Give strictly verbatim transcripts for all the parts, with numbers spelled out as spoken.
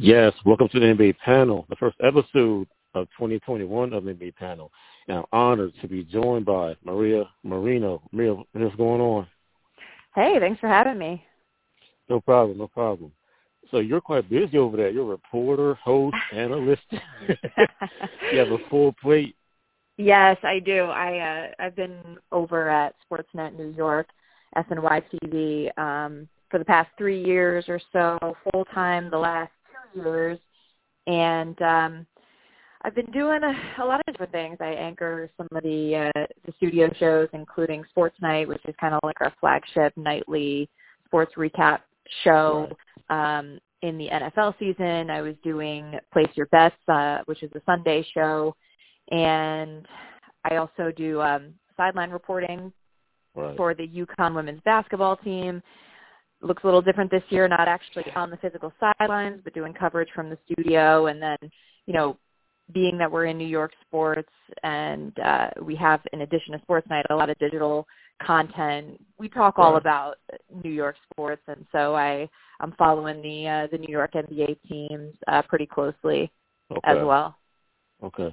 Yes, welcome to the N B A panel, the first episode of twenty twenty-one of the N B A panel. And I'm honored to be joined by Maria Marino. Maria, what's going on? Hey, thanks for having me. No problem, no problem. So you're quite busy over there. You're a reporter, host, analyst. You have a full plate. Yes, I do. I, uh, I've been over at Sportsnet New York, S N Y T V, um, for the past three years or so, full-time the last years, and um, I've been doing a, a lot of different things. I anchor some of the uh, the studio shows, including Sports Night, which is kind of like our flagship nightly sports recap show. Um, in the N F L season, I was doing Place Your Bets, uh, which is a Sunday show, and I also do um, sideline reporting right. for the UConn women's basketball team. Looks a little different this year, not actually on the physical sidelines, but doing coverage from the studio. And then, you know, being that we're in New York sports and uh, we have, in addition to Sports Night, a lot of digital content, we talk all about New York sports. And so I, I'm following the uh, the New York N B A teams uh, pretty closely okay. as well. Okay.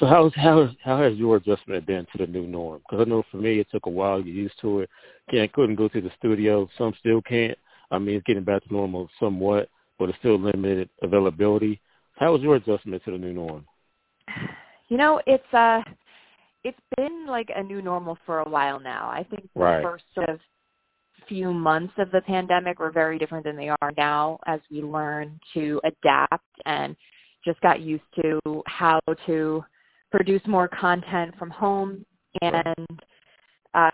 So how's, how how has your adjustment been to the new norm? Because I know for me it took a while to get used to it. Can't couldn't go to the studio. Some still can't. I mean, it's getting back to normal somewhat, but it's still limited availability. How was your adjustment to the new norm? You know, it's uh, it's been like a new normal for a while now. I think right. the first sort of few months of the pandemic were very different than they are now as we learn to adapt and just got used to how to produce more content from home and uh,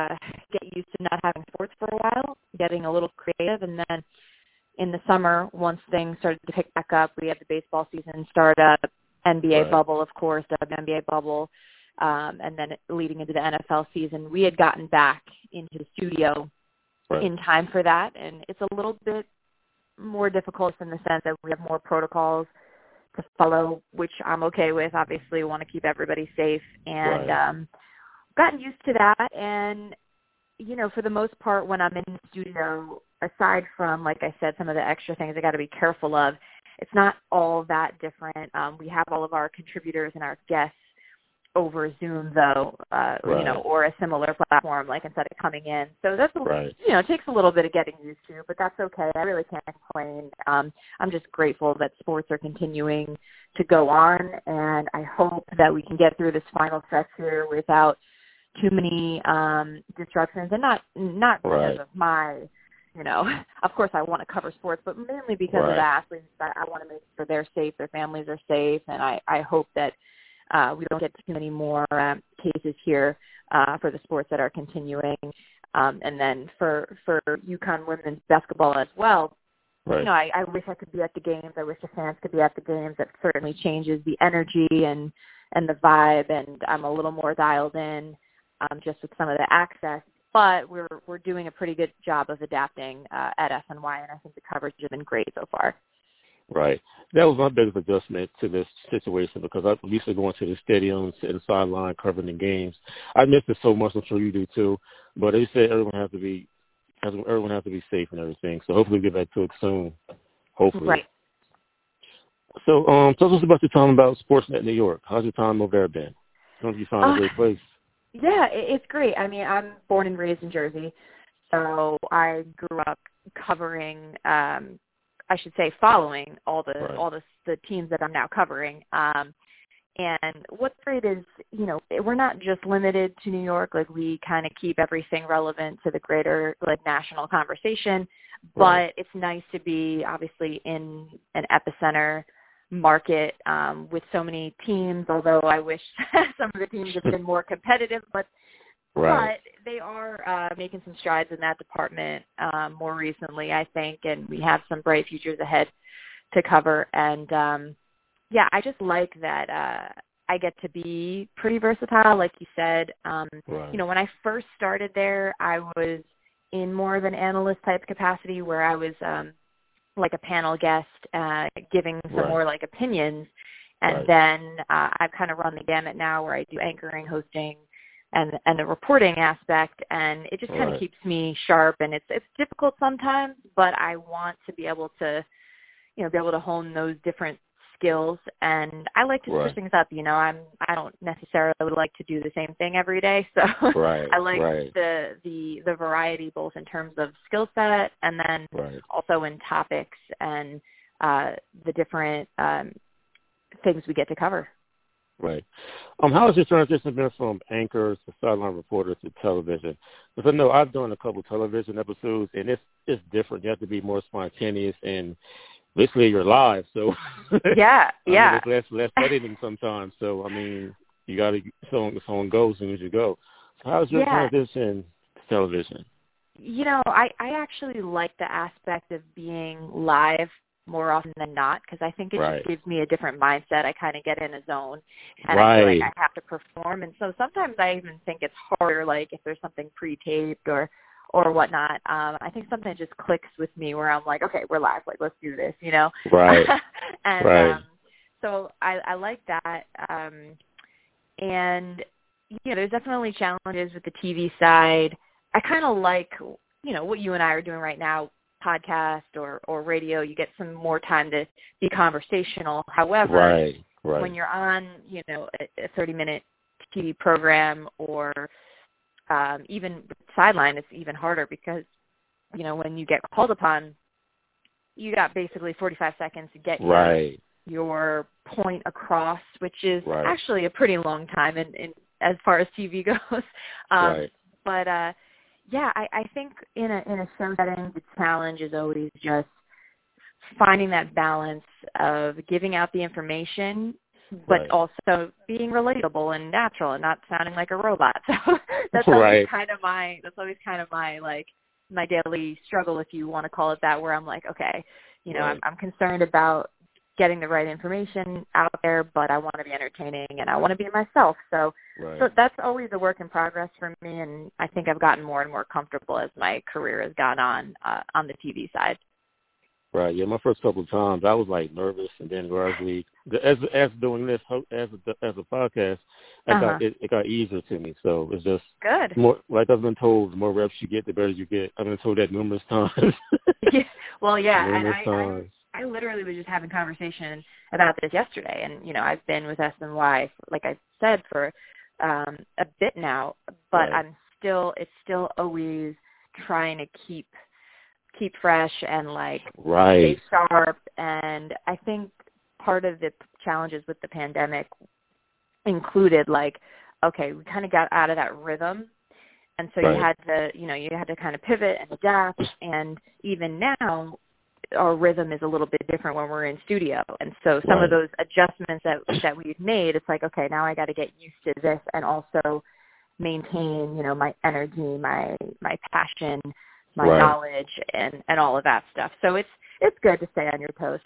get used to not having sports for a while, getting a little creative. And then in the summer, once things started to pick back up, we had the baseball season start up, N B A right. bubble, of course, W N B A bubble, um, and then leading into the N F L season, we had gotten back into the studio right. in time for that. And it's a little bit more difficult in the sense that we have more protocols to follow, which I'm okay with. Obviously, want to keep everybody safe, and right. um, gotten used to that. And you know, for the most part, when I'm in the studio, aside from, like I said, some of the extra things I got to be careful of, it's not all that different. Um, we have all of our contributors and our guests over Zoom, though, uh, right. you know, or a similar platform, like instead of coming in. So that's, right. you know, it takes a little bit of getting used to, but that's okay. I really can't complain. Um, I'm just grateful that sports are continuing to go on, and I hope that we can get through this final stretch here without too many um, disruptions, and not not right. because of my, you know, of course I want to cover sports, but mainly because right. of the athletes. I, I want to make sure they're safe, their families are safe, and I, I hope that Uh, we don't get too many more uh, cases here uh, for the sports that are continuing. Um, and then for, for UConn women's basketball as well, right. you know, I, I wish I could be at the games. I wish the fans could be at the games. That certainly changes the energy and, and the vibe, and I'm a little more dialed in um, just with some of the access. But we're we're doing a pretty good job of adapting uh, at S N Y, and I think the coverage has been great so far. Right. That was my biggest adjustment to this situation, because I'm used to going to the stadiums and sideline covering the games. I miss it so much. I'm sure you do too. But they said everyone has to be, everyone has to be safe and everything. So hopefully we get back to it soon. Hopefully. Right. So um, tell us about your time about Sportsnet New York. How's your time over there been? I don't know if you found uh, a great place. Yeah, it's great. I mean, I'm born and raised in Jersey, so I grew up covering. Um, I should say, following all the right. all the, the teams that I'm now covering. Um, and what's great is, you know, we're not just limited to New York. Like, we kind of keep everything relevant to the greater, like, national conversation. Right. But it's nice to be, obviously, in an epicenter market um, with so many teams, although I wish some of the teams have been more competitive. But, right. but they are uh, making some strides in that department um, more recently, I think, and we have some bright futures ahead to cover. And, um, yeah, I just like that uh, I get to be pretty versatile, like you said. Um, right. You know, when I first started there, I was in more of an analyst-type capacity where I was um, like a panel guest uh, giving some right. more, like, opinions. And right. then uh, I've kind of run the gamut now where I do anchoring, hosting, and and the reporting aspect, and it just kind of right. keeps me sharp, and it's it's difficult sometimes, but I want to be able to, you know, be able to hone those different skills. And I like to switch right. things up. You know, I'm I don't necessarily like to do the same thing every day. So right. I like right. the, the the variety, both in terms of skill set and then right. also in topics and uh, the different um, things we get to cover. Right. Um, how has your transition been from anchors to sideline reporters to television? Because I know I've done a couple of television episodes, and it's it's different. You have to be more spontaneous, and basically you're live. So yeah, yeah, I mean, it's less less editing sometimes. So I mean, you got to so on, so on go as soon as you go. So how's your yeah. transition to television? You know, I I actually like the aspect of being live more often than not, because I think it right. just gives me a different mindset. I kind of get in a zone, and right. I feel like I have to perform. And so sometimes I even think it's harder, like if there's something pre-taped or, or whatnot. Um, I think something just clicks with me where I'm like, okay, we're live, like let's do this, you know? Right. and right. Um, so I, I like that. Um, and you know, there's definitely challenges with the T V side. I kind of like, you know, what you and I are doing right now, podcast or, or radio, you get some more time to be conversational. However, right, right. when you're on, you know, a thirty-minute T V program or um, even sideline, it's even harder because, you know, when you get called upon, you got basically forty-five seconds to get right. your, your point across, which is right. actually a pretty long time in, in as far as T V goes. Um, right. But, uh, Yeah, I, I think in a in a show setting, the challenge is always just finding that balance of giving out the information, but right. also being relatable and natural and not sounding like a robot. So that's always right. kind of my that's always kind of my like my daily struggle, if you want to call it that, where I'm like, okay, you know, right. I'm, I'm concerned about getting the right information out there, but I want to be entertaining and I want to be myself. So, right. so that's always a work in progress for me. And I think I've gotten more and more comfortable as my career has gone on, uh, on the T V side. Right. Yeah. My first couple of times I was like nervous. And then gradually as, as doing this, as, as a podcast, I uh-huh. got, it, it got easier to me. So it's just good. More, like I've been told, the more reps you get, the better you get. I've been told that numerous times. yeah. Well, yeah. Numerous and I, times. I, I literally was just having conversation about this yesterday. And, you know, I've been with S N Y, like I said, for um, a bit now, but right. I'm still, it's still always trying to keep, keep fresh and like right. stay sharp. And I think part of the challenges with the pandemic included like, okay, we kind of got out of that rhythm. And so right. you had to, you know, you had to kind of pivot and adapt. And even now, our rhythm is a little bit different when we're in studio. And so some right. of those adjustments that that we've made, it's like, okay, now I got to get used to this and also maintain, you know, my energy, my, my passion, my right. knowledge and, and all of that stuff. So it's, it's good to stay on your toes.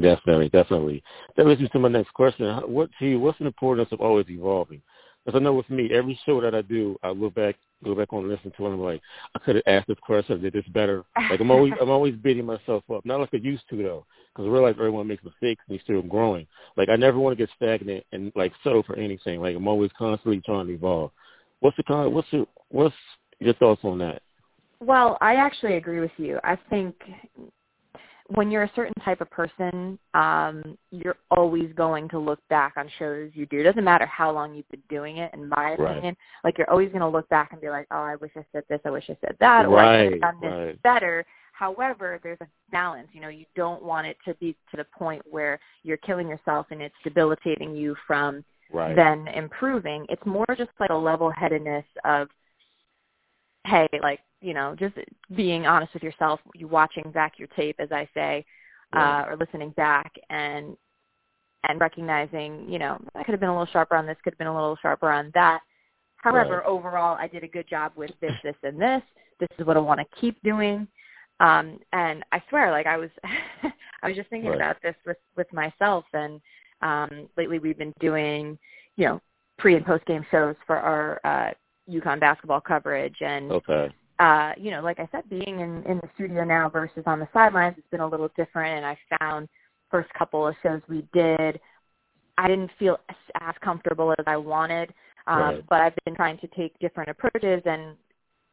definitely. Definitely. That leads me to my next question. What to you, what's the importance of always evolving? Because I know with me, every show that I do, I look back, go back on and listen to it, and I'm like, I could have asked this question, I did this better. Like I'm always, I'm always beating myself up. Not like I used to though, because I realize everyone makes mistakes and you're still growing. Like I never want to get stagnant and like settle for anything. Like I'm always constantly trying to evolve. What's the con? What's the, what's your thoughts on that? Well, I actually agree with you. I think when you're a certain type of person, um, you're always going to look back on shows you do. It doesn't matter how long you've been doing it, in my opinion. Right. Like, you're always going to look back and be like, oh, I wish I said this, I wish I said that, or right. I could have done this right. better. However, there's a balance. You know, you don't want it to be to the point where you're killing yourself and it's debilitating you from right. then improving. It's more just like a level-headedness of, hey, like, you know, just being honest with yourself, you watching back your tape, as I say, right. uh, or listening back and and recognizing, you know, I could have been a little sharper on this, could have been a little sharper on that. However, right. overall, I did a good job with this, this, and this. This is what I want to keep doing. Um, and I swear, like I was, I was just thinking right. about this with, with myself. And um, lately we've been doing, you know, pre- and post-game shows for our uh, UConn basketball coverage. And okay. Uh, you know, like I said, being in, in the studio now versus on the sidelines, it's been a little different. And I found first couple of shows we did, I didn't feel as, as comfortable as I wanted. Um, right. But I've been trying to take different approaches and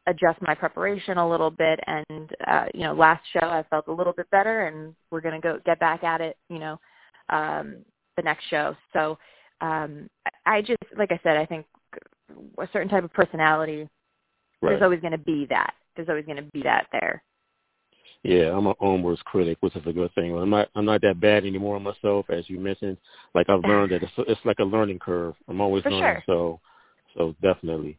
adjust my preparation a little bit. And, uh, you know, last show I felt a little bit better, and we're going to go get back at it, you know, um, the next show. So um, I just, like I said, I think a certain type of personality, right. there's always going to be that. There's always going to be that there. Yeah, I'm an own worst critic, which is a good thing. I'm not, I'm not that bad anymore myself, as you mentioned. Like I've learned that it's, it's like a learning curve. I'm always For learning, sure. so so definitely.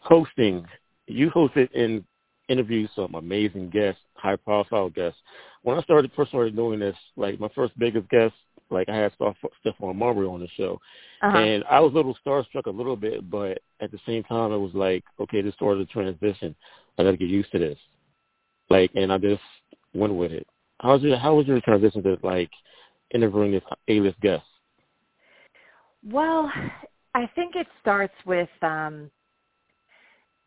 Hosting, you hosted and interviewed some amazing guests, high-profile guests. When I started first started doing this, like my first biggest guest, like I had Stephon Marbury on the show, uh-huh. and I was a little starstruck a little bit, but at the same time, it was like, okay, this started a transition. I got to get used to this. Like, and I just went with it. How was your, how was your transition to, like, interviewing this A-list guest? Well, I think it starts with um,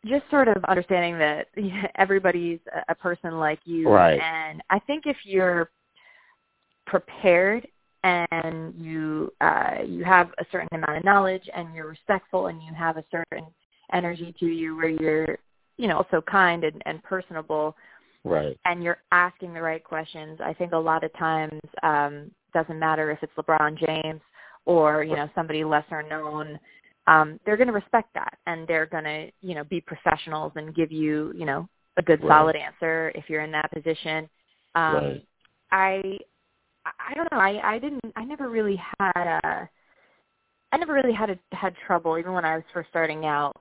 just sort of understanding that everybody's a person like you. Right. And I think if you're prepared and you uh, you have a certain amount of knowledge and you're respectful and you have a certain energy to you where you're, you know, also kind and, and personable, right? And you're asking the right questions. I think a lot of times um, doesn't matter if it's LeBron James or, you know, somebody lesser known. Um, they're going to respect that, and they're going to, you know, be professionals and give you, you know, a good right. solid answer if you're in that position. Um, right. I, I don't know. I, I didn't. I never really had. A, I never really had a, had trouble even when I was first starting out.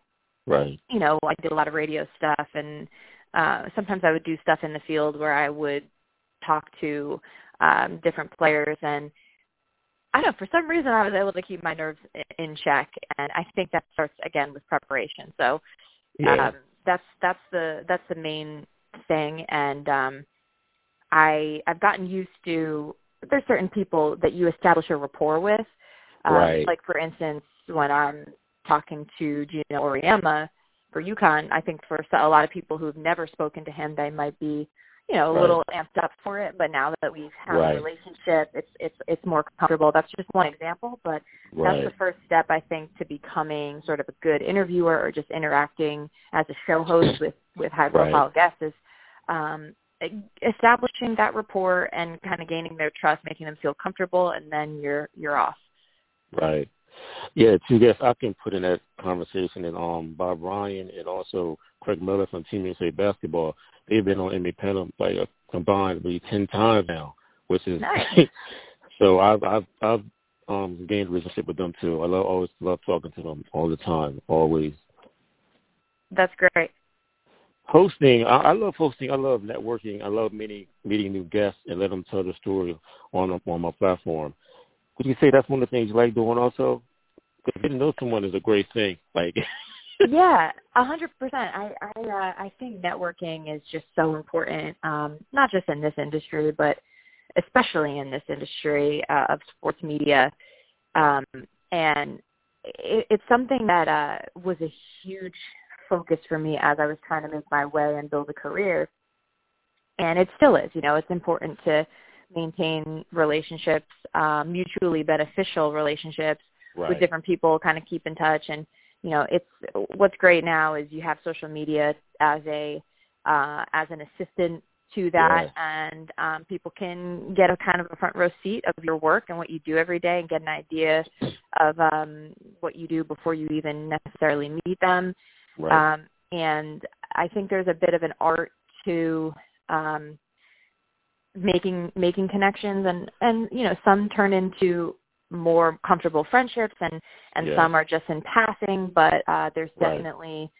Right. You know, I did a lot of radio stuff, and uh, sometimes I would do stuff in the field where I would talk to um, different players, and I don't know, for some reason I was able to keep my nerves in check, and I think that starts, again, with preparation. So yeah. um, that's that's the that's the main thing, and um, I, I've gotten used to, there's certain people that you establish a rapport with. Um, right. Like, for instance, when I'm talking to Geno Auriemma for UConn, I think for a lot of people who've never spoken to him, they might be, you know, a right. little amped up for it. But now that we've had right. a relationship, it's it's it's more comfortable. That's just one example, but right. that's the first step, I think, to becoming sort of a good interviewer or just interacting as a show host with, with high-profile right. guests is um, establishing that rapport and kind of gaining their trust, making them feel comfortable, and then you're you're off. Right. Yeah, two guests I can put in that conversation, and um, Bob Ryan and also Craig Miller from Team U S A Basketball. They've been on N B A panel like uh, combined maybe ten times now, which is nice. so I've I've, I've um, gained a relationship with them too. I love always love talking to them all the time, always. That's great. Hosting, I, I love hosting. I love networking. I love meeting meeting new guests and let them tell their story on on my platform. Would you say that's one of the things you like doing also? Because getting to know someone is a great thing. Like, yeah, a hundred percent. I I, uh, I think networking is just so important, um, not just in this industry, but especially in this industry uh, of sports media. Um, and it, it's something that uh, was a huge focus for me as I was trying to make my way and build a career. And it still is. You know, it's important to maintain relationships, um, mutually beneficial relationships right. with different people, kind of keep in touch. And, you know, it's what's great now is you have social media as a uh, as an assistant to that. Yeah. And um, people can get a kind of a front row seat of your work and what you do every day and get an idea of um, what you do before you even necessarily meet them. Right. Um, and I think there's a bit of an art to um, – making making connections, and, and, you know, some turn into more comfortable friendships, and, and yeah. some are just in passing, but uh, there's definitely,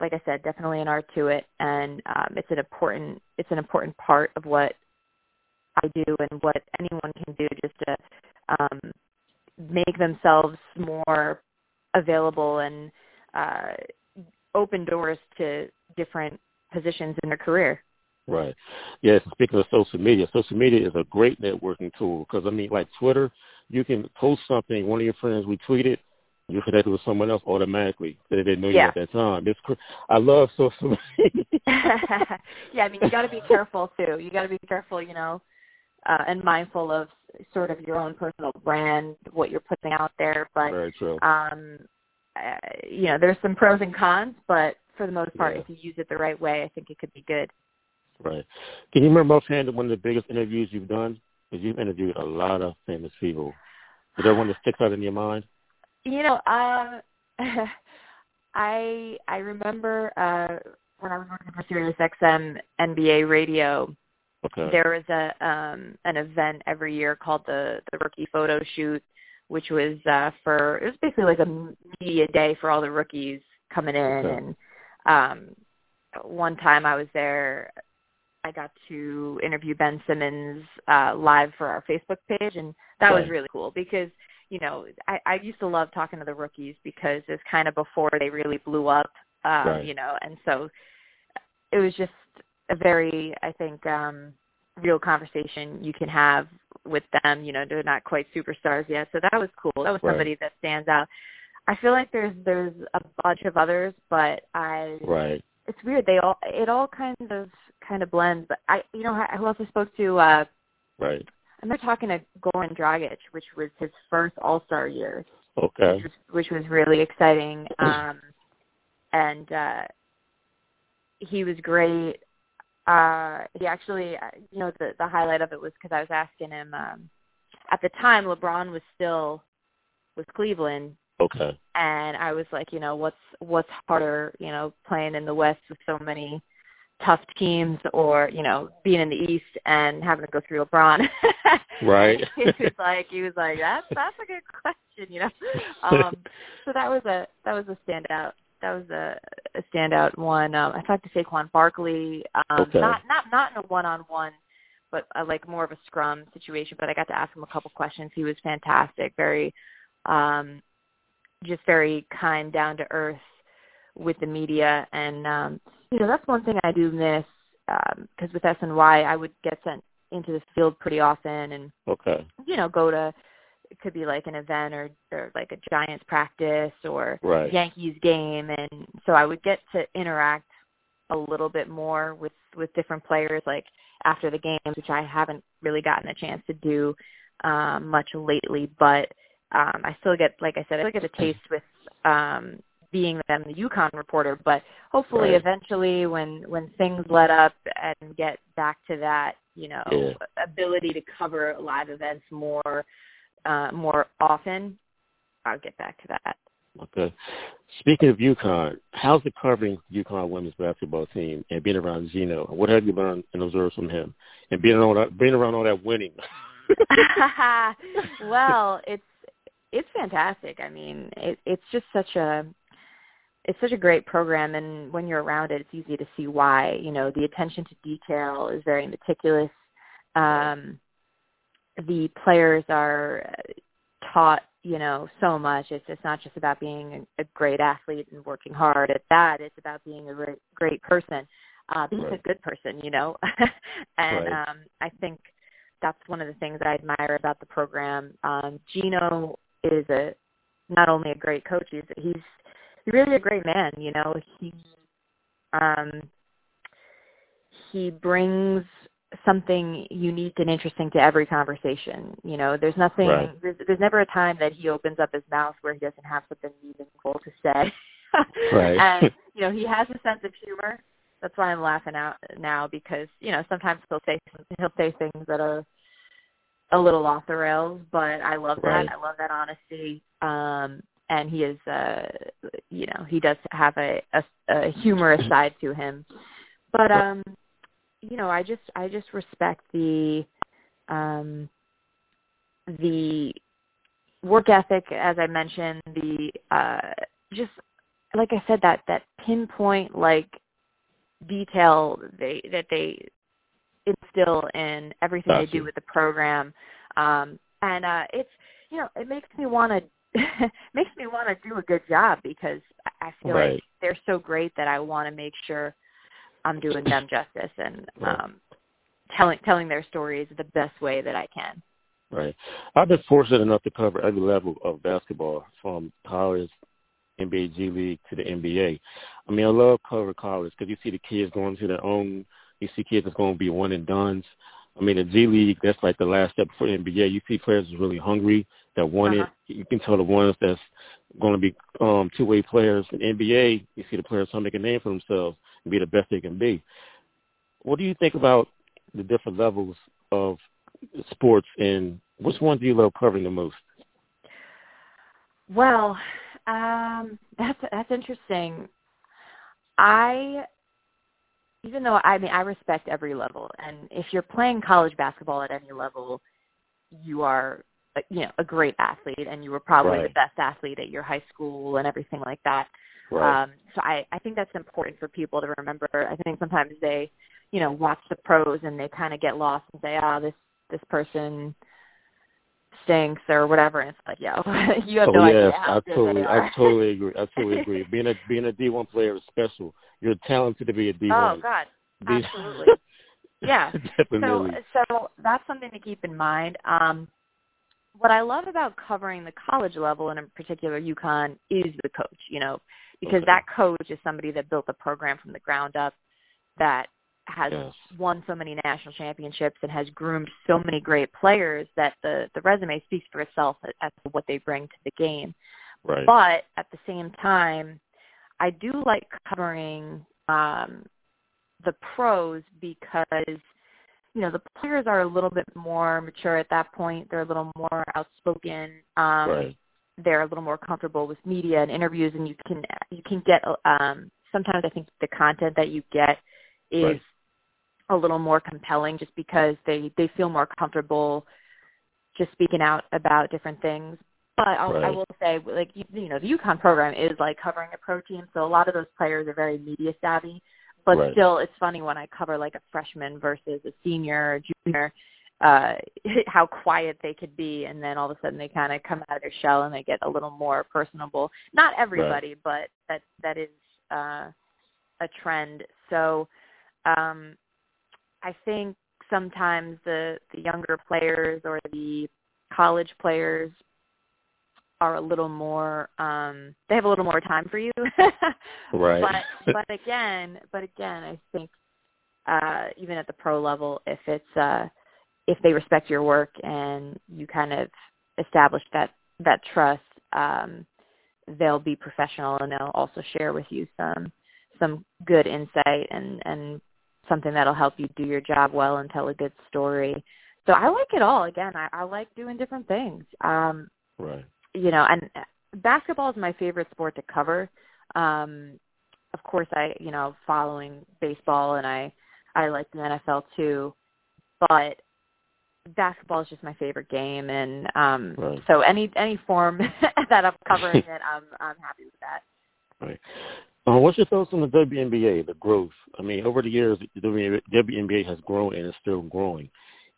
right. like I said, definitely an art to it, and um, it's an important it's an important part of what I do and what anyone can do just to um, make themselves more available and uh, open doors to different positions in their career. Right. Yes, speaking of social media, social media is a great networking tool because, I mean, like Twitter, you can post something, one of your friends retweet it, you're connected with someone else automatically. They didn't know yeah. you at that time. It's cr- I love social media. yeah, I mean, you got to be careful, too. You got to be careful, you know, uh, and mindful of sort of your own personal brand, what you're putting out there. But, Very true. Um, uh, you know, there's some pros and cons, but for the most part, yeah. if you use it the right way, I think it could be good. Right. Can you remember offhand one of the biggest interviews you've done? Because you've interviewed a lot of famous people. Is there one that sticks out in your mind? You know, uh, I I remember uh, when I was working for SiriusXM N B A radio, okay. there was a um, an event every year called the, the Rookie Photo Shoot, which was uh, for, it was basically like a media day for all the rookies coming in. Okay. And um, one time I was there, I got to interview Ben Simmons uh, live for our Facebook page, and that right. was really cool because, you know, I, I used to love talking to the rookies because it's kind of before they really blew up, um, right. you know, and so it was just a very, I think, um, real conversation you can have with them. You know, they're not quite superstars yet, so that was cool. That was right. somebody that stands out. I feel like there's there's a bunch of others, but I right. it's weird. They all it all kind of kind of blends. But I, you know, I also spoke to uh, right. I remember talking to Goran Dragic, which was his first All-Star year. Okay, which was, which was really exciting, um, and uh, he was great. Uh, he actually, you know, the, the highlight of it was because I was asking him um, at the time LeBron was still with Cleveland. Okay. And I was like, you know, what's what's harder, you know, playing in the West with so many tough teams or, you know, being in the East and having to go through LeBron. Right. he was like, he was like, that's that's a good question, you know. Um, so that was a that was a standout. That was a, a standout one. Um, I talked to Saquon Barkley, um, okay. not not not in a one-on-one, but uh, like more of a scrum situation. But I got to ask him a couple questions. He was fantastic, very. Um, just very kind, down to earth with the media. And, um, you know, that's one thing I do miss because um, with S N Y, I would get sent into the field pretty often and, okay. you know, go to, it could be like an event or, or like a Giants practice or right. Yankees game. And so I would get to interact a little bit more with, with different players, like after the games, which I haven't really gotten a chance to do um, much lately, but Um, I still get, like I said, I still get a taste with um, being them, the UConn reporter, but hopefully right. eventually when, when things let up and get back to that, you know, yeah. ability to cover live events more uh, more often, I'll get back to that. Okay. Speaking of UConn, how's the covering UConn women's basketball team and being around Geno? What have you learned and observed from him and being around all that, being around all that winning? Well, it's, It's fantastic. I mean, it, it's just such a it's such a great program, and when you're around it, it's easy to see why. You know, the attention to detail is very meticulous. Um, the players are taught, you know, so much. It's it's not just about being a great athlete and working hard at that. It's about being a great person, uh, being right. a good person, you know. and right. um, I think that's one of the things that I admire about the program. Um, Geno is a not only a great coach, he's he's really a great man. You know, he um, he brings something unique and interesting to every conversation. You know, there's nothing, right. there's, there's never a time that he opens up his mouth where he doesn't have something meaningful to say. right. And you know, he has a sense of humor. That's why I'm laughing out now because you know sometimes he'll say he'll say things that are a little off the rails, but I love that. Right. I love that honesty. Um, and he is, uh, you know, he does have a, a, a humorous side to him. But, um, you know, I just, I just respect the, um, the work ethic, as I mentioned, the, uh, just, like I said, that, that pinpoint, like, detail they, that they, instill in everything gotcha. They do with the program, um, and uh, it's you know it makes me want to makes me want to do a good job because I feel right. like they're so great that I want to make sure I'm doing them justice and right. um, telling telling their stories the best way that I can. Right, I've been fortunate enough to cover every level of basketball from college, N B A G League to the N B A. I mean, I love covering college because you see the kids going to their own. You see kids that's going to be one and dones. I mean, the G League, that's like the last step for N B A. You see players is really hungry. that wanted. Uh-huh. You can tell the ones that's going to be um, two-way players in the N B A. You see the players trying to make a name for themselves and be the best they can be. What do you think about the different levels of sports, and which one do you love covering the most? Well, um, that's that's interesting. I, even though I mean I respect every level, and if you're playing college basketball at any level, you are you know a great athlete, and you were probably right. the best athlete at your high school and everything like that. Right. Um, so I, I think that's important for people to remember. I think sometimes they, you know, watch the pros and they kind of get lost and say, oh, this this person stinks or whatever, and it's like, yo, you have oh, no yes, idea. How I totally, I totally agree. I totally agree. Being a being a D one player is special. You're talented to be a D one. Oh God, D one. Absolutely. Yeah. Definitely. So so that's something to keep in mind. Um, what I love about covering the college level, and in particular UConn, is the coach. You know, because okay. that coach is somebody that built a program from the ground up that has yes. won so many national championships and has groomed so many great players that the, the resume speaks for itself as to what they bring to the game. Right. But at the same time, I do like covering um, the pros because, you know, the players are a little bit more mature at that point. They're a little more outspoken. Um, right. They're a little more comfortable with media and interviews, and you can you can get um, sometimes I think the content that you get is right. a little more compelling just because they, they feel more comfortable just speaking out about different things. But I'll, right. I will say, like, you, you know, the UConn program is like covering a pro team, so a lot of those players are very media savvy. But right. still, it's funny when I cover like a freshman versus a senior or junior, uh, how quiet they could be, and then all of a sudden they kind of come out of their shell and they get a little more personable. Not everybody, right. but that that is uh, a trend. So um, I think sometimes the, the younger players or the college players are a little more um, – they have a little more time for you. right. But, but, again, but again, I think uh, even at the pro level, if it's uh, if they respect your work and you kind of establish that, that trust, um, they'll be professional and they'll also share with you some some good insight and, and something that'll help you do your job well and tell a good story. So I like it all. Again, I, I like doing different things. Um, right. You know, and basketball is my favorite sport to cover. Um, of course, I, you know, following baseball and I, I like the N F L too, but basketball is just my favorite game. And um, right. so any, any form that I'm covering it, I'm, I'm happy with that. Right. Uh, what's your thoughts on the W N B A, the growth? I mean, over the years, the W N B A has grown and is still growing,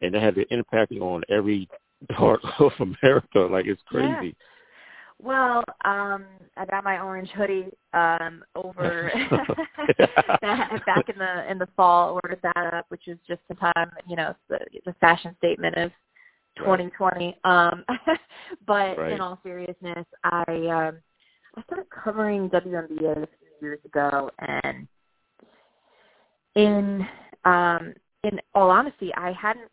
and it has an impact on every part of America. Like, it's crazy. Yeah. Well, um, I got my orange hoodie um, over back in the in the fall. Ordered that up, which is just in time. You know, the, the fashion statement of twenty twenty. Right. Um, but right. in all seriousness, I um, I started covering W N B A years ago, and in um, in all honesty, I hadn't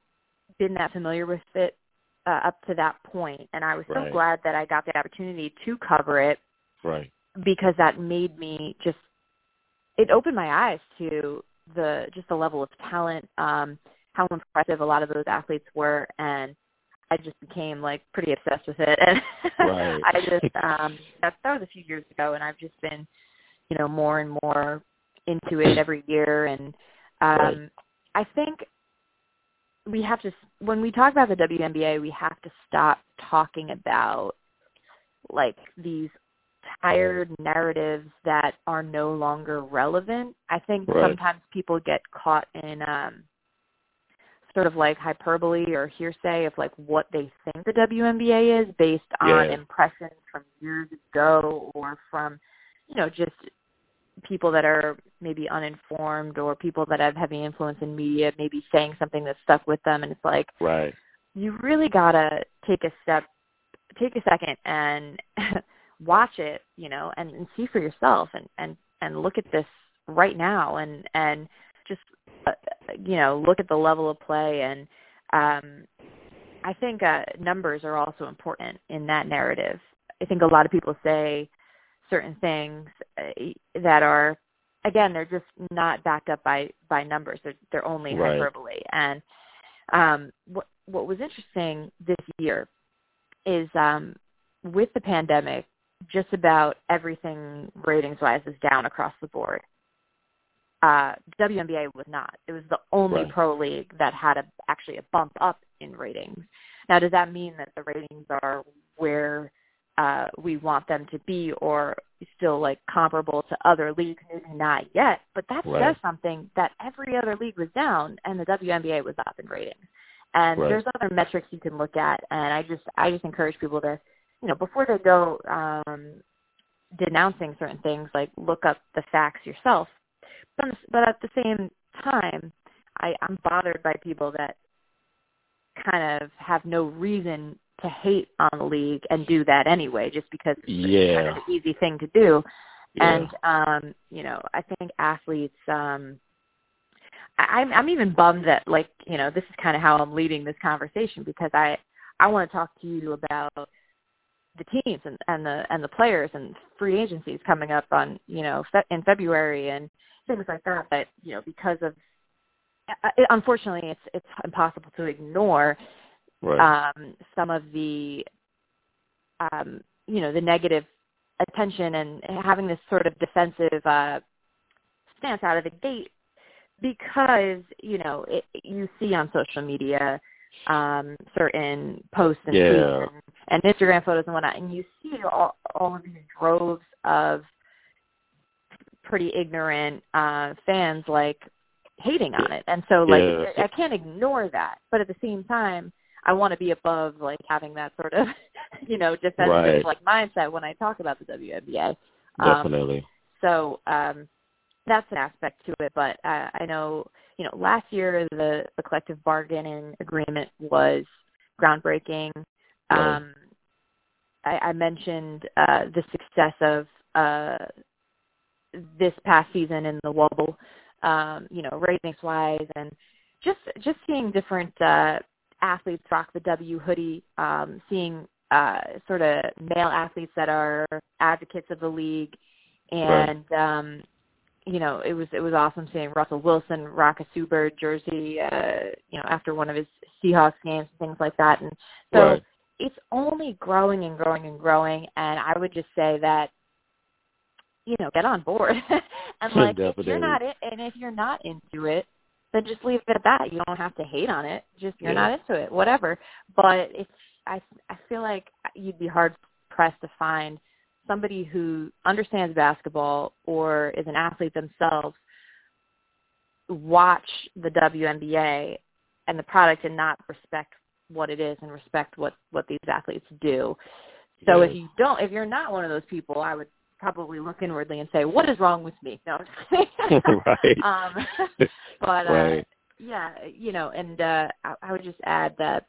been that familiar with it uh, up to that point, and I was right. so glad that I got the opportunity to cover it, right? Because that made me just it opened my eyes to the just the level of talent, um, how impressive a lot of those athletes were, and I just became like pretty obsessed with it. And right. I just um, that, that was a few years ago, and I've just been, you know, more and more into it every year. And um, right. I think we have to, when we talk about the W N B A, we have to stop talking about, like, these tired narratives that are no longer relevant. I think right. sometimes people get caught in um, sort of, like, hyperbole or hearsay of, like, what they think the W N B A is based on yeah. impressions from years ago or from, you know, just people that are maybe uninformed or people that have heavy influence in media maybe saying something that stuck with them. And it's like, right. you really got to take a step, take a second and watch it, you know, and, and see for yourself and, and, and look at this right now and, and just, uh, you know, look at the level of play. And um, I think uh, numbers are also important in that narrative. I think a lot of people say certain things that are, again, they're just not backed up by, by numbers. They're, they're only right. hyperbole. And um, what, what was interesting this year is um, with the pandemic, just about everything ratings-wise is down across the board. Uh, W N B A was not. It was the only right. pro league that had a, actually a bump up in ratings. Now, does that mean that the ratings are where uh, we want them to be or still like comparable to other leagues? Maybe not yet, but that right. says something that every other league was down and the W N B A was up in ratings. And right. there's other metrics you can look at. And I just, I just encourage people to, you know, before they go um, denouncing certain things, like look up the facts yourself. But, but at the same time, I, I'm bothered by people that kind of have no reason to hate on the league and do that anyway, just because it's yeah. kind of an easy thing to do. Yeah. And, um, you know, I think athletes, um, I, I'm, I'm even bummed that, like, you know, this is kind of how I'm leading this conversation, because I, I want to talk to you about the teams and, and the and the players and free agencies coming up on, you know, fe- in February and things like that. But, you know, because of it, unfortunately, it's it's impossible to ignore right. um, some of the um, you know the negative attention and having this sort of defensive uh, stance out of the gate, because you know it, you see on social media um, certain posts and yeah. tweets and, and Instagram photos and whatnot, and you see all, all of these droves of pretty ignorant uh, fans, like, hating on it. And so, like, yeah. I can't ignore that. But at the same time, I want to be above, like, having that sort of, you know, defensive, right. like, mindset when I talk about the W N B A. Definitely. Um, so um, that's an aspect to it. But uh, I know, you know, last year the, the collective bargaining agreement was groundbreaking. Right. Um, I, I mentioned uh, the success of uh, this past season in the wobble, um, you know, ratings-wise, and just just seeing different uh, athletes rock the W hoodie, um, seeing uh, sort of male athletes that are advocates of the league, and right. um, you know, it was it was awesome seeing Russell Wilson rock a Super jersey, uh, you know, after one of his Seahawks games and things like that, and so. Right. It's only growing and growing and growing, and I would just say that, you know, get on board. And like, if you're not in, and if you're not into it, then just leave it at that. You don't have to hate on it. Just you're yeah. not into it, whatever. But it's I I feel like you'd be hard pressed to find somebody who understands basketball or is an athlete themselves watch the W N B A and the product and not respect what it is and respect what, what these athletes do. So yes. if you don't, if you're not one of those people, I would probably look inwardly and say, what is wrong with me? No, I'm just kidding. Right. Um, but, right. Uh, yeah, you know, and uh, I, I would just add that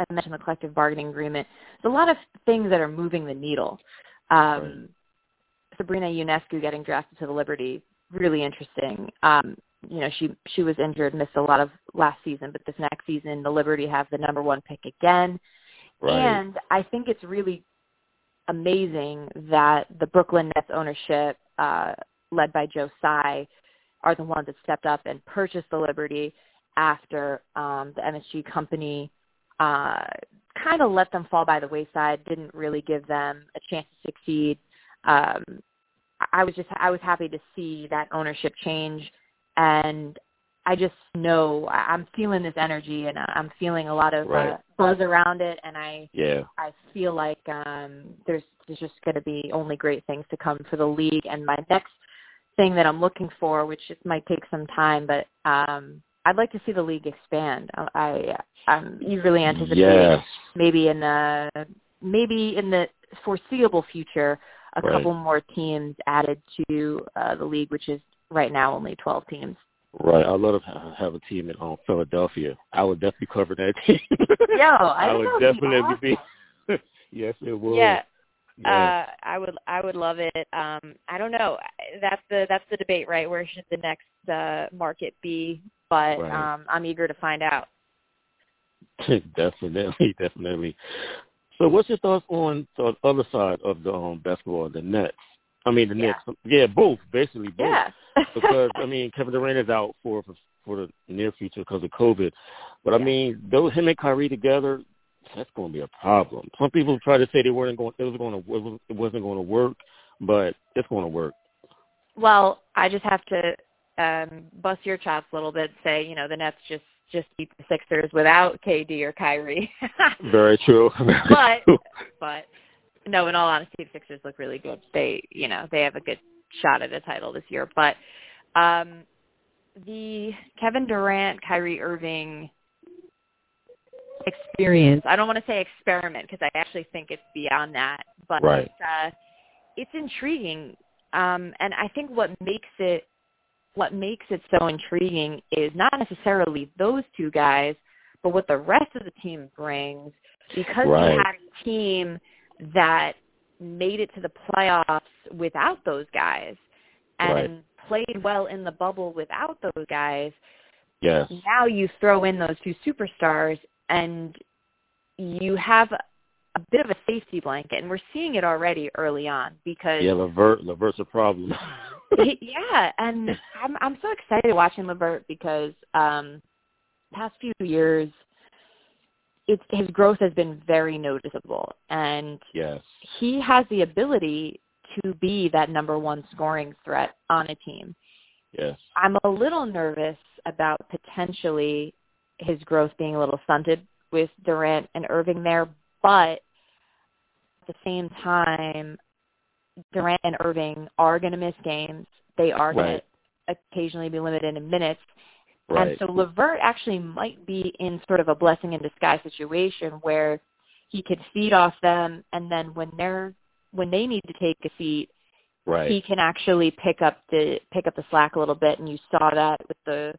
I mentioned the collective bargaining agreement. There's a lot of things that are moving the needle. Um, right. Sabrina Ionescu getting drafted to the Liberty, really interesting. Um, You know, she she was injured, missed a lot of last season, but this next season, the Liberty have the number one pick again. Right. And I think it's really amazing that the Brooklyn Nets ownership, uh, led by Joe Tsai, are the ones that stepped up and purchased the Liberty after um, the M S G company uh, kind of let them fall by the wayside, didn't really give them a chance to succeed. Um, I was just I was happy to see that ownership change. And I just know I'm feeling this energy, and I'm feeling a lot of right. uh, buzz around it. And I, yeah. I feel like um, there's there's just going to be only great things to come for the league. And my next thing that I'm looking for, which it might take some time, but um, I'd like to see the league expand. I, I I'm eagerly anticipating yes. maybe in the maybe in the foreseeable future, a right. couple more teams added to uh, the league, which is. Right now, only twelve teams. Right. I'd love to have a team in um, Philadelphia. I would definitely cover that team. Yo, I, I would know, definitely be. Awesome. be yes, it would. Yeah. yeah. Uh, I would. I would love it. Um, I don't know. That's the that's the debate, right? Where should the next uh, market be? But right. um, I'm eager to find out. Definitely, definitely. So what's your thoughts on the other side of the um, basketball, the Nets? I mean, the yeah. Knicks. Yeah, both, basically both. Yeah. Because, I mean, Kevin Durant is out for for, for the near future because of COVID. But, I yeah. mean, those, him and Kyrie together, that's going to be a problem. Some people try to say they weren't going, it was going to, it wasn't going to work, but it's going to work. Well, I just have to um, bust your chops a little bit and say, you know, the Nets just, just beat the Sixers without K D or Kyrie. Very true. Very but, true. But, no, in all honesty, the Sixers look really good. They, you know, they have a good shot at a title this year. But um, the Kevin Durant, Kyrie Irving experience, I don't want to say experiment because I actually think it's beyond that. But right. it's, uh, it's intriguing. Um, and I think what makes it what makes it so intriguing is not necessarily those two guys, but what the rest of the team brings. Because right. we had a team that made it to the playoffs without those guys and right. played well in the bubble without those guys, yes. now you throw in those two superstars and you have a bit of a safety blanket. And we're seeing it already early on because... Yeah, LeVert, LeVert's a problem. Yeah, and I'm I'm so excited watching LeVert because um, past few years, it's, his growth has been very noticeable, and yes. he has the ability to be that number one scoring threat on a team. Yes, I'm a little nervous about potentially his growth being a little stunted with Durant and Irving there, but at the same time, Durant and Irving are going to miss games. They are going right. to occasionally be limited in minutes. Right. And so LeVert actually might be in sort of a blessing in disguise situation where he could feed off them, and then when they're when they need to take a seat, right. he can actually pick up the pick up the slack a little bit. And you saw that with the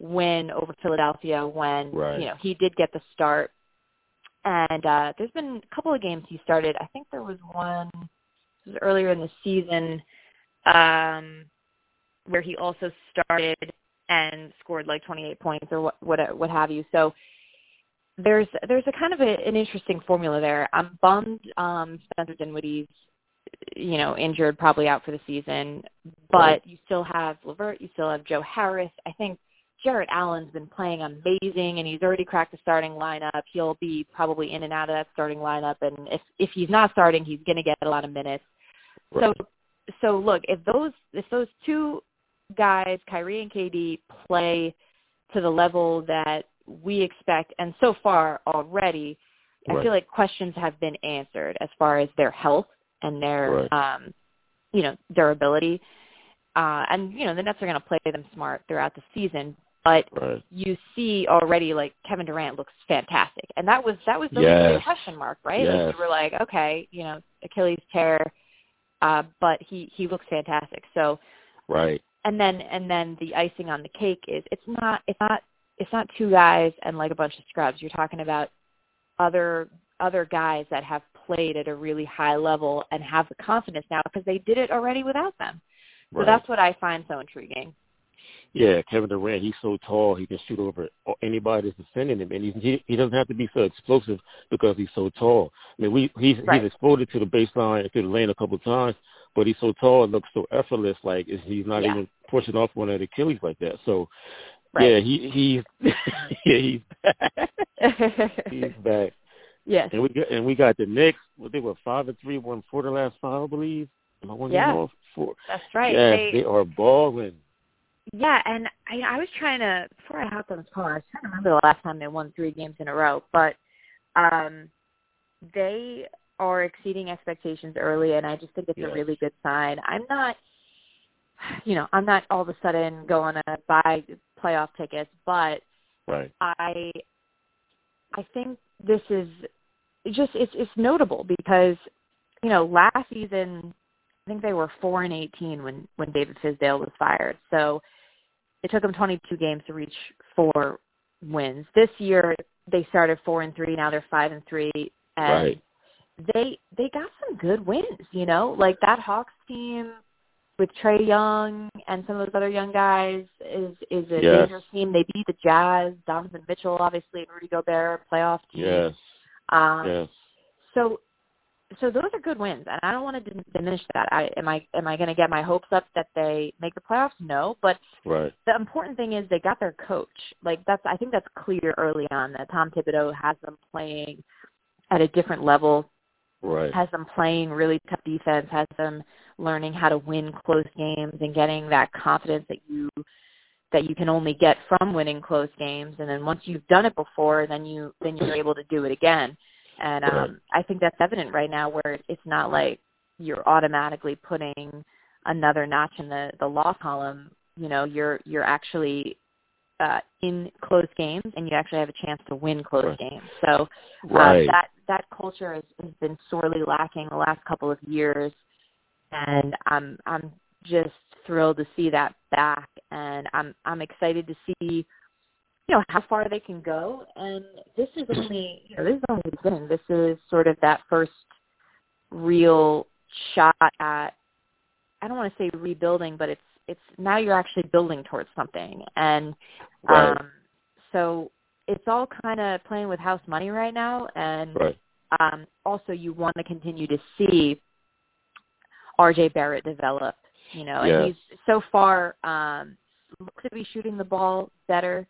win over Philadelphia when right. you know he did get the start. And uh, there's been a couple of games he started. I think there was one. It was earlier in the season um, where he also started and scored like twenty-eight points or what, what, what have you. So there's there's a kind of a, an interesting formula there. I'm bummed um, Spencer Dinwiddie's, you know, injured, probably out for the season, but right. you still have LeVert, you still have Joe Harris. I think Jarrett Allen's been playing amazing, and he's already cracked the starting lineup. He'll be probably in and out of that starting lineup, and if if he's not starting, he's going to get a lot of minutes. Right. So, so look, if those if those two guys, Kyrie and K D, play to the level that we expect, and so far already, right. I feel like questions have been answered as far as their health and their, right. um, you know, durability. Uh, and you know, the Nets are going to play them smart throughout the season. But right. you see already, like, Kevin Durant looks fantastic, and that was that was the yes. question mark, right? Yes. Like, we were like, okay, you know, Achilles tear. Uh, but he, he looks fantastic. So, right. And then and then the icing on the cake is it's not it's not it's not two guys and like a bunch of scrubs. You're talking about other other guys that have played at a really high level and have the confidence now because they did it already without them. So right. that's what I find so intriguing. Yeah, Kevin Durant, he's so tall, he can shoot over anybody that's defending him, and he he doesn't have to be so explosive because he's so tall. I mean, we he's, right. he's exploded to the baseline and to the lane a couple of times, but he's so tall and looks so effortless, like he's not yeah. even pushing off one of the Achilles like that. So, right. yeah, he he's yeah, he's back. he's back. Yes. And we got, and we got the Knicks. They were five and three, won four the last five, I believe. Am I one yeah. off four? That's right. Yeah, they, they are balling. Yeah, and I, I was trying to, before I hopped on this call, I was trying to remember the last time they won three games in a row, but um, they are exceeding expectations early, and I just think it's yes. a really good sign. I'm not, you know, I'm not all of a sudden going to buy playoff tickets, but right. I I think this is just, it's, it's notable because, you know, last season, I think they were four and eighteen when, when David Fizdale was fired. So it took them twenty-two games to reach four wins. This year they started four and three. Now they're five and three, and right. they they got some good wins. You know, like that Hawks team with Trae Young and some of those other young guys is is a yes. dangerous team. They beat the Jazz, Donovan Mitchell, obviously, and Rudy Gobert, playoff team. Yes. Um, yes. So, so those are good wins, and I don't want to diminish that. I, am I am I going to get my hopes up that they make the playoffs? No, but right. the important thing is they got their coach. Like that's I think that's clear early on that Tom Thibodeau has them playing at a different level. Right. Has them playing really tough defense, has them learning how to win close games and getting that confidence that you that you can only get from winning close games. And then once you've done it before, then you then you're able to do it again. And um, right. I think that's evident right now, where it's not like you're automatically putting another notch in the, the loss column. You know, you're you're actually uh, in close games, and you actually have a chance to win close right. games. So right. uh, that that culture has, has been sorely lacking the last couple of years, and I'm I'm just thrilled to see that back, and I'm I'm excited to see. You know, how far they can go, and this is only you know, this is only the beginning. This is sort of that first real shot at, I don't want to say rebuilding, but it's it's now you're actually building towards something, and right. um, so it's all kind of playing with house money right now, and right. um, also you want to continue to see R J Barrett develop, you know, yeah. and he's so far um, looks to be shooting the ball better.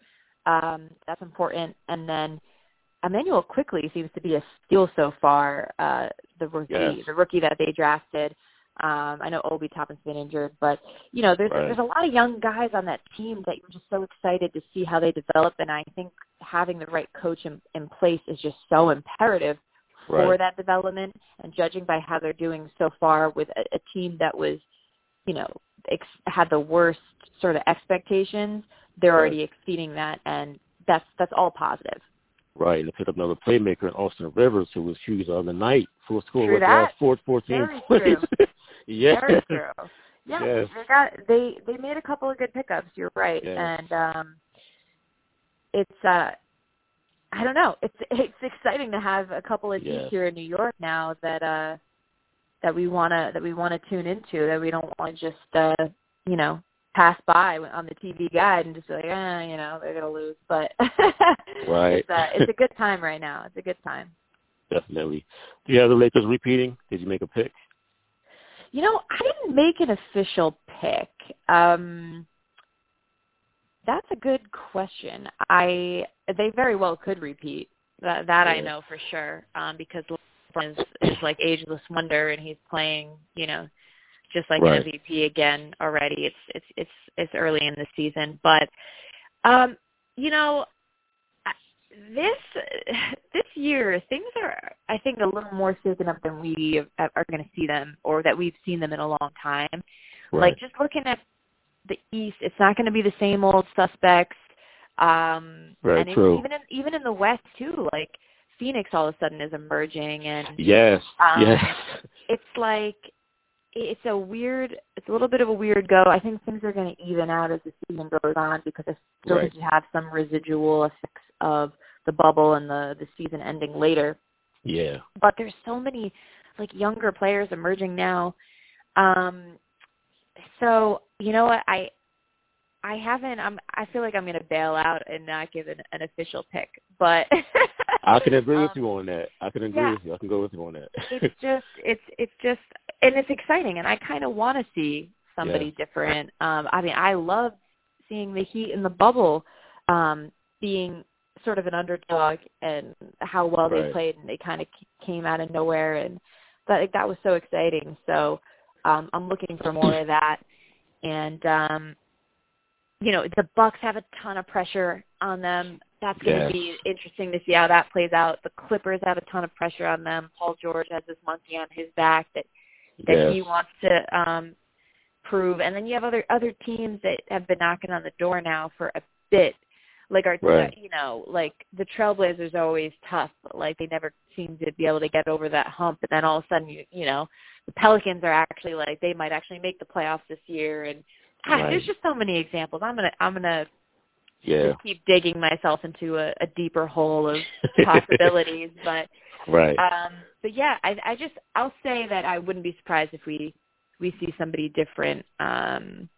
Um, that's important. And then Emmanuel Quickley seems to be a steal so far, uh, the rookie yes. the rookie that they drafted. Um, I know Obi Toppin's been injured, but, you know, there's right. there's a lot of young guys on that team that you're just so excited to see how they develop, and I think having the right coach in, in place is just so imperative for right. that development, and judging by how they're doing so far with a, a team that was, you know, ex- had the worst sort of expectations, they're right. already exceeding that, and that's that's all positive. Right, and they picked up another playmaker in Austin Rivers, who was huge on the night. Full score with last four, fourteen points. yeah. Very true. Yeah, yes. they got they they made a couple of good pickups. You're right, yes. and um, it's uh, I don't know. It's it's exciting to have a couple of teams yes. here in New York now that uh that we wanna that we wanna tune into, that we don't want to just uh you know. pass by on the T V guide and just be like, eh, you know, they're going to lose. But right. it's, uh, it's a good time right now. It's a good time. Definitely. Do you have the Lakers repeating? Did you make a pick? You know, I didn't make an official pick. Um, that's a good question. I They very well could repeat. That, that yeah. I know for sure, um, because LeBron is, is like ageless wonder, and he's playing, you know, just like right. an M V P again already. It's it's it's it's early in the season, but um, you know, this this year things are, I think, a little more shaken up than we are going to see them, or that we've seen them in a long time. Right. Like just looking at the East, it's not going to be the same old suspects. Um, right. And true. Even in, even in the West too, like Phoenix all of a sudden is emerging, and yes, um, yes, it's like. It's a weird, it's a little bit of a weird go. I think things are going to even out as the season goes on, because I still right. think you have some residual effects of the bubble and the, the season ending later. Yeah. But there's so many, like, younger players emerging now. Um, so, you know what, I I haven't, I'm, I feel like I'm going to bail out and not give an, an official pick, but. I can agree um, with you on that. I can agree yeah. with you. I can go with you on that. It's just, it's, it's just, and it's exciting, and I kind of want to see somebody yeah. different. Um, I mean, I love seeing the Heat in the bubble um, being sort of an underdog, and how well right. they played, and they kind of came out of nowhere, and that, like, that was so exciting. So um, I'm looking for more of that, and um, you know, the Bucks have a ton of pressure on them. That's going yes. to be interesting to see how that plays out. The Clippers have a ton of pressure on them. Paul George has this monkey on his back that that yes. he wants to um, prove. And then you have other other teams that have been knocking on the door now for a bit. Like, our, right. you know, like the Trailblazers are always tough. But like, they never seem to be able to get over that hump. And then all of a sudden, you, you know, the Pelicans are actually like, they might actually make the playoffs this year. And God, right. there's just so many examples. I'm going to I'm gonna yeah. just keep digging myself into a, a deeper hole of possibilities. But right. Um, but yeah, I, I just I'll say that I wouldn't be surprised if we we see somebody different um,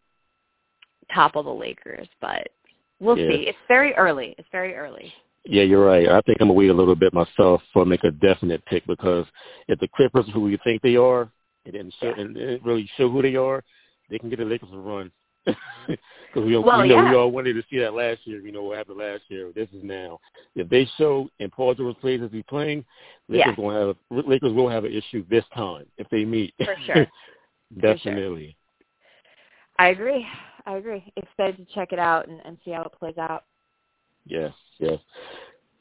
topple the Lakers, but we'll yeah. see. It's very early. It's very early. Yeah, you're right. I think I'm going to wait a little bit myself for make a definite pick, because if the Clippers, who we think they are, it didn't, show, yeah. it didn't really show who they are, they can get the Lakers to run. Because we, well, we know yeah. we all wanted to see that last year. You know what happened last year. This is now. If they show and Paul George plays as he's playing, Lakers, yeah. gonna have a, Lakers will have an issue this time if they meet. For sure. Definitely. For sure. I agree. I agree. Excited to check it out and, and see how it plays out. Yes, yes.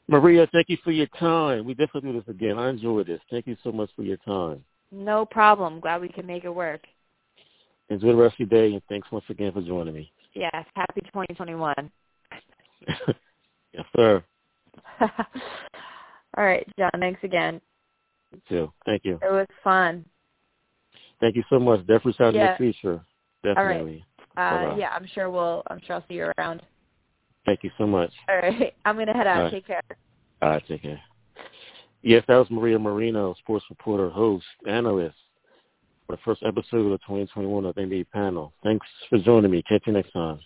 Maria, thank you for your time. We definitely do this again. I enjoyed this. Thank you so much for your time. No problem. Glad we could make it work. Enjoy the rest of your day, and thanks once again for joining me. Yes, happy twenty twenty-one. Yes, sir. All right, John, thanks again. You too. Thank you. It was fun. Thank you so much. Definitely sounds yeah. like a feature. Definitely. All right. Uh, yeah, I'm sure we'll. I'm sure I'll see you around. Thank you so much. All right, I'm going to head out. Right. Take care. All right, take care. Yes, that was Maria Marino, sports reporter, host, analyst, for the first episode of the twenty twenty-one of N B A Panel. Thanks for joining me. Catch you next time.